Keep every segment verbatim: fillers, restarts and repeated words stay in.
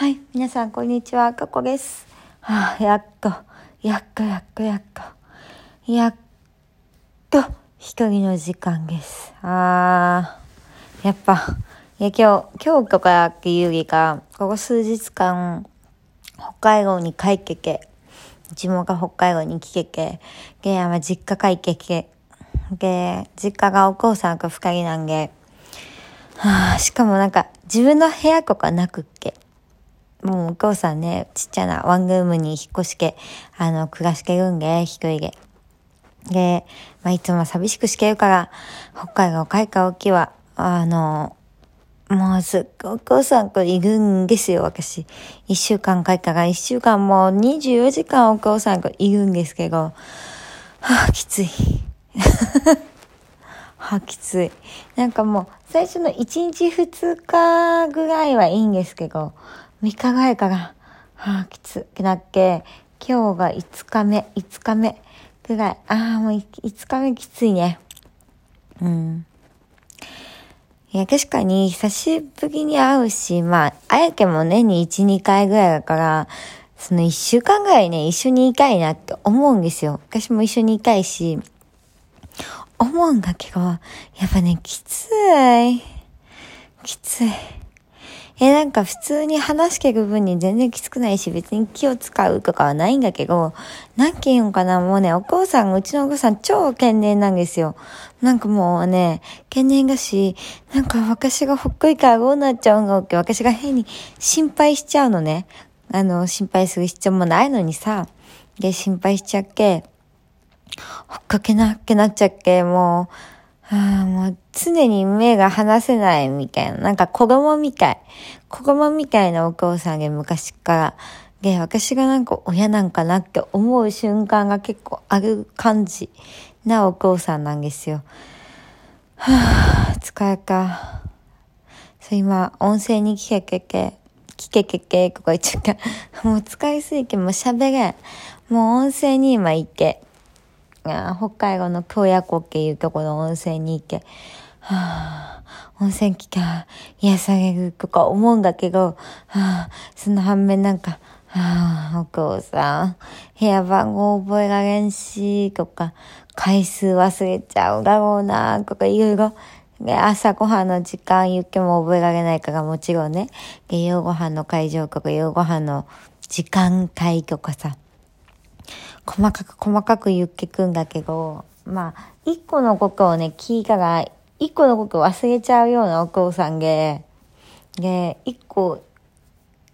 はい、皆さんこんにちは、かこです。はあ、やっとやっとやっとやっとやっと一人の時間です。あー、やっぱいや今日今日とかっていうよりか、ここ数日間北海道に帰ってけ、地元が北海道に来てけで、まあ、実家帰ってけで、実家がお父さんと二人なんで、はあ、しかもなんか自分の部屋とかなくっけ、もうお父さんね、ちっちゃなワンルームに引っ越して、あの、暮らしてるんで、一人で。で、まあ、いつも寂しくしてるから、北海道帰った時は、あの、もうすっごいお父さんといるんですよ、私。一週間帰ったから、一週間もうにじゅうよじかんお父さんといるんですけど、はぁ、きつい。はぁ、きつい。なんかもう、最初のいちにちふつかぐらいはいいんですけど、みっかぐらいから、はぁ、きつくなっけ、今日がいつかめ、いつかめぐらい、あーもういつかめきついね。うん。いや、確かに久しぶりに会うし、まあ、あやけも年にいち、にかいぐらいだから、そのいっしゅうかんぐらいね、一緒にいたいなって思うんですよ。私も一緒にいたいし、思うんだけど、やっぱね、きつい。きつい。え、なんか普通に話してる分に全然きつくないし、別に気を使うとかはないんだけど、なんて言うのかな、もうね、お父さん、うちのお父さん超健念なんですよ。なんかもうね、健念だし、なんか私がほっこりからどうなっちゃうんだろうって、私が変に心配しちゃうのね。あの、心配する必要もないのにさ、で、心配しちゃっけ、ほっかけなっけなっちゃっけ、もう、ああ、もう常に目が離せないみたいな。なんか子供みたい。子供みたいなお父さんが昔から。で、私がなんか親なんかなって思う瞬間が結構ある感じなお父さんなんですよ。はぁ、疲れた。そう、今、音声に聞けけけ、聞けけけ、ここ行っちゃった。もう使いすぎてもう喋れん。もう音声に今行け。北海道の洞爺湖っていうところの温泉に行け、はぁ、温泉来た、癒されるとか思うんだけど、はぁ、その反面なんか、はぁ、お父さん、部屋番号覚えられんし、とか、回数忘れちゃうだろうな、とかいろいろ、朝ごはんの時間言っても覚えられないからもちろんね、で、夜ご飯の会場とか夜ご飯の時間帯とかさ、細かく細かく言ってくんだけど、まあ、一個のことをね、聞いたら、一個のことを忘れちゃうようなお父さんで、で、一個、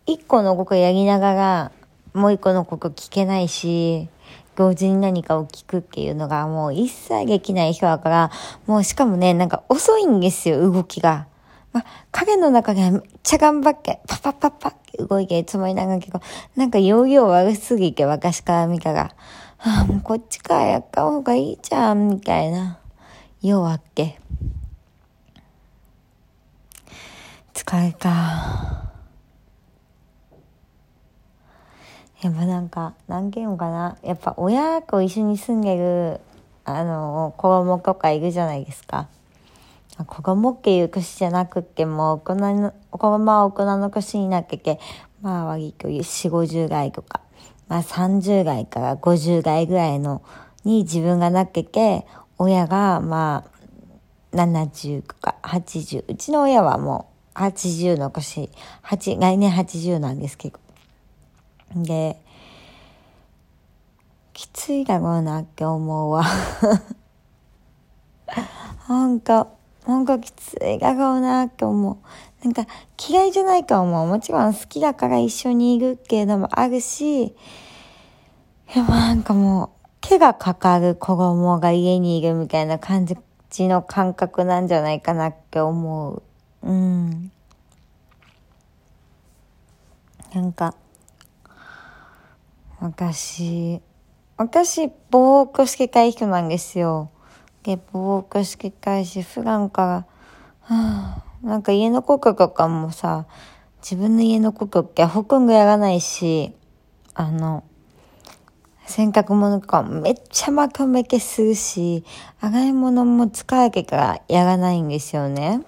一個のことやりながら、もう一個のこと聞けないし、同時に何かを聞くっていうのがもう一切できない人だから、もうしかもね、なんか遅いんですよ、動きが。まあ、影の中でめっちゃ頑張っけ、パパパパって動いて、いつもいなんかけど、なんか容量悪すぎけ、私から見たら。はあ、もうこっちからやった方がいいじゃん、みたいな。弱っけ。疲れた。やっぱなんか、何件かな。やっぱ親と一緒に住んでる、あの、子供とかいるじゃないですか。子供っていう年じゃなくっても、大人の、子供は大人の年になってけ、まあ割とよんじゅう、ごじゅうだいとか、まあさんじゅうだいからごじゅうだいぐらいのに自分がなってけ、親がまあななじゅうとかはちじゅう、うちの親はもうはちじゅうの年、はち、来年はちじゅうなんですけど。で、きついだろうなって思うわ。なんか、なんかきついだろうなって思う。なんか嫌いじゃないと思う。もちろん好きだから一緒にいるっていうのもあるし、でもなんかもう手がかかる子供が家にいるみたいな感じの感覚なんじゃないかなって思う。うん。なんか、私、私、ぼーっとしてたい人なんですよ。で、ぼーっとしてたいし、普段から、はぁ、なんか家のこととかもさ、自分の家のことってほとんどやらないし、あの、洗濯物とかめっちゃまとめてするし、洗い物も疲れてからやらないんですよね。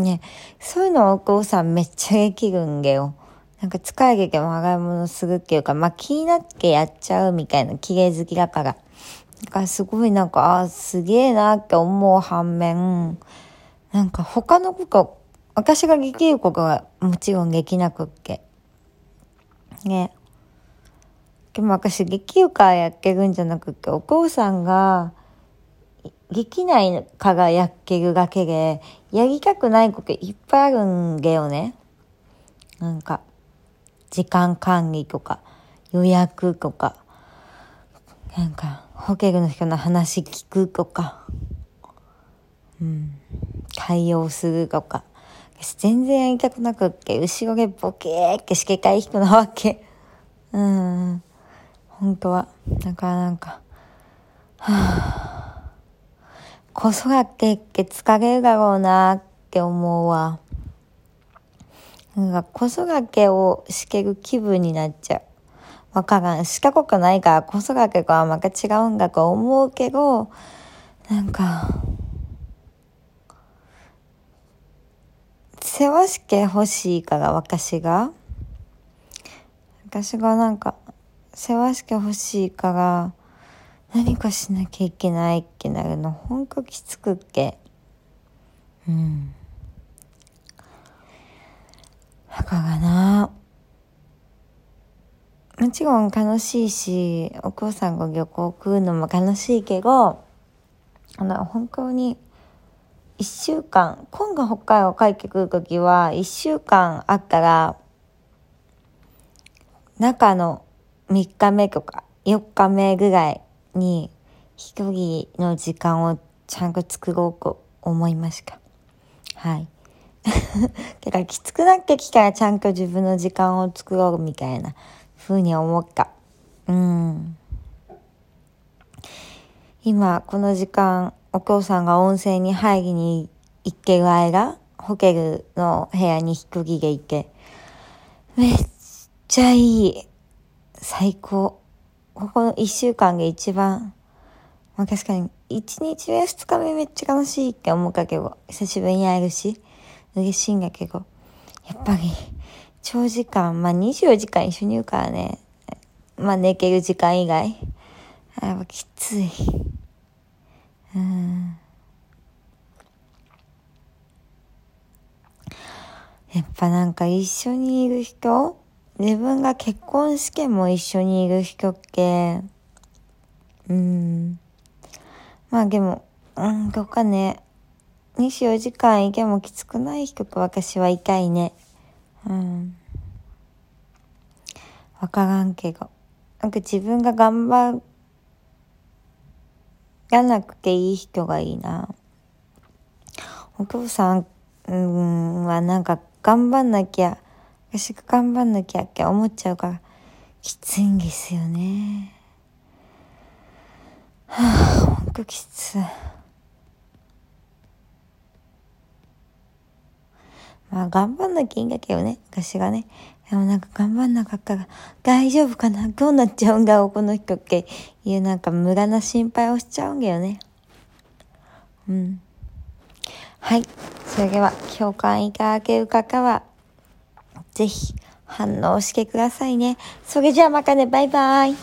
ね、そういうのお父さんめっちゃできるんげよ。なんか使い劇も洗い物するっていうか、まあ気になってやっちゃうみたいな綺麗好きだから。だからすごいなんか、あーすげえなって思う反面、なんか他のこと、私ができることはもちろんできなくっけ。ね。でも私できるからやってるんじゃなくって、お父さんができないからやってるだけで、やりたくないこといっぱいあるんだよね。なんか、時間管理とか、予約とか、なんか、ホテルの人の話聞くとか、うん、対応するとか。私全然やりたくなくって、後ろでボケーってしてたい人なわけ。うん、本当は。だからなんか、はぁ、子育てって疲れるだろうなって思うわ。なんか子育てをしてる気分になっちゃう。わからん。したことないから子育てとはまた違うんだと思うけど、なんか、世話してほしいから、私が。私がなんか、世話してほしいから、何かしなきゃいけないってなるの、ほんときつくっけ。うん。だからな、もちろん楽しいし、お父さんが旅行来るのも楽しいけど、あの、本当に、一週間、今度北海道帰ってくるときは、一週間あったら、中のみっかめとかよっかめぐらいに、一人の時間をちゃんと作ろうと思いました。はい。てか、きつくなってきたらちゃんと自分の時間を作ろうみたいな風に思った。うん。今、この時間、お父さんが温泉に入りに行ってる間、ホテルの部屋に一人でいて、めっちゃいい。最高。ここの一週間が一番、まあ確かに、一日目、二日目めっちゃ楽しいって思うかけど、久しぶりに会えるし、嬉しいんだけど、やっぱり、長時間、まあにじゅうよじかん一緒にいるからね、まあ寝てる時間以外、やっぱきつい。うーん、やっぱなんか一緒にいる人、自分が結婚しても一緒にいる人って、うーん、まあでも、うん、どうかね、にじゅうよじかんいてもきつくない人と私は痛いね。うん。わからんけど。なんか自分が頑張らなくていい人がいいな。お父さんはなんか頑張んなきゃ、私が頑張んなきゃって思っちゃうからきついんですよね。はぁ、ほんときつい。まあ頑張んなきゃいいんだけどね、私がね。でもなんか頑張んなかったら大丈夫かな、どうなっちゃうんだろうこの人っていうなんか無駄な心配をしちゃうんだよね。うん。はい。それでは共感いただける方はぜひ反応してくださいね。それじゃあまたね、バイバイ。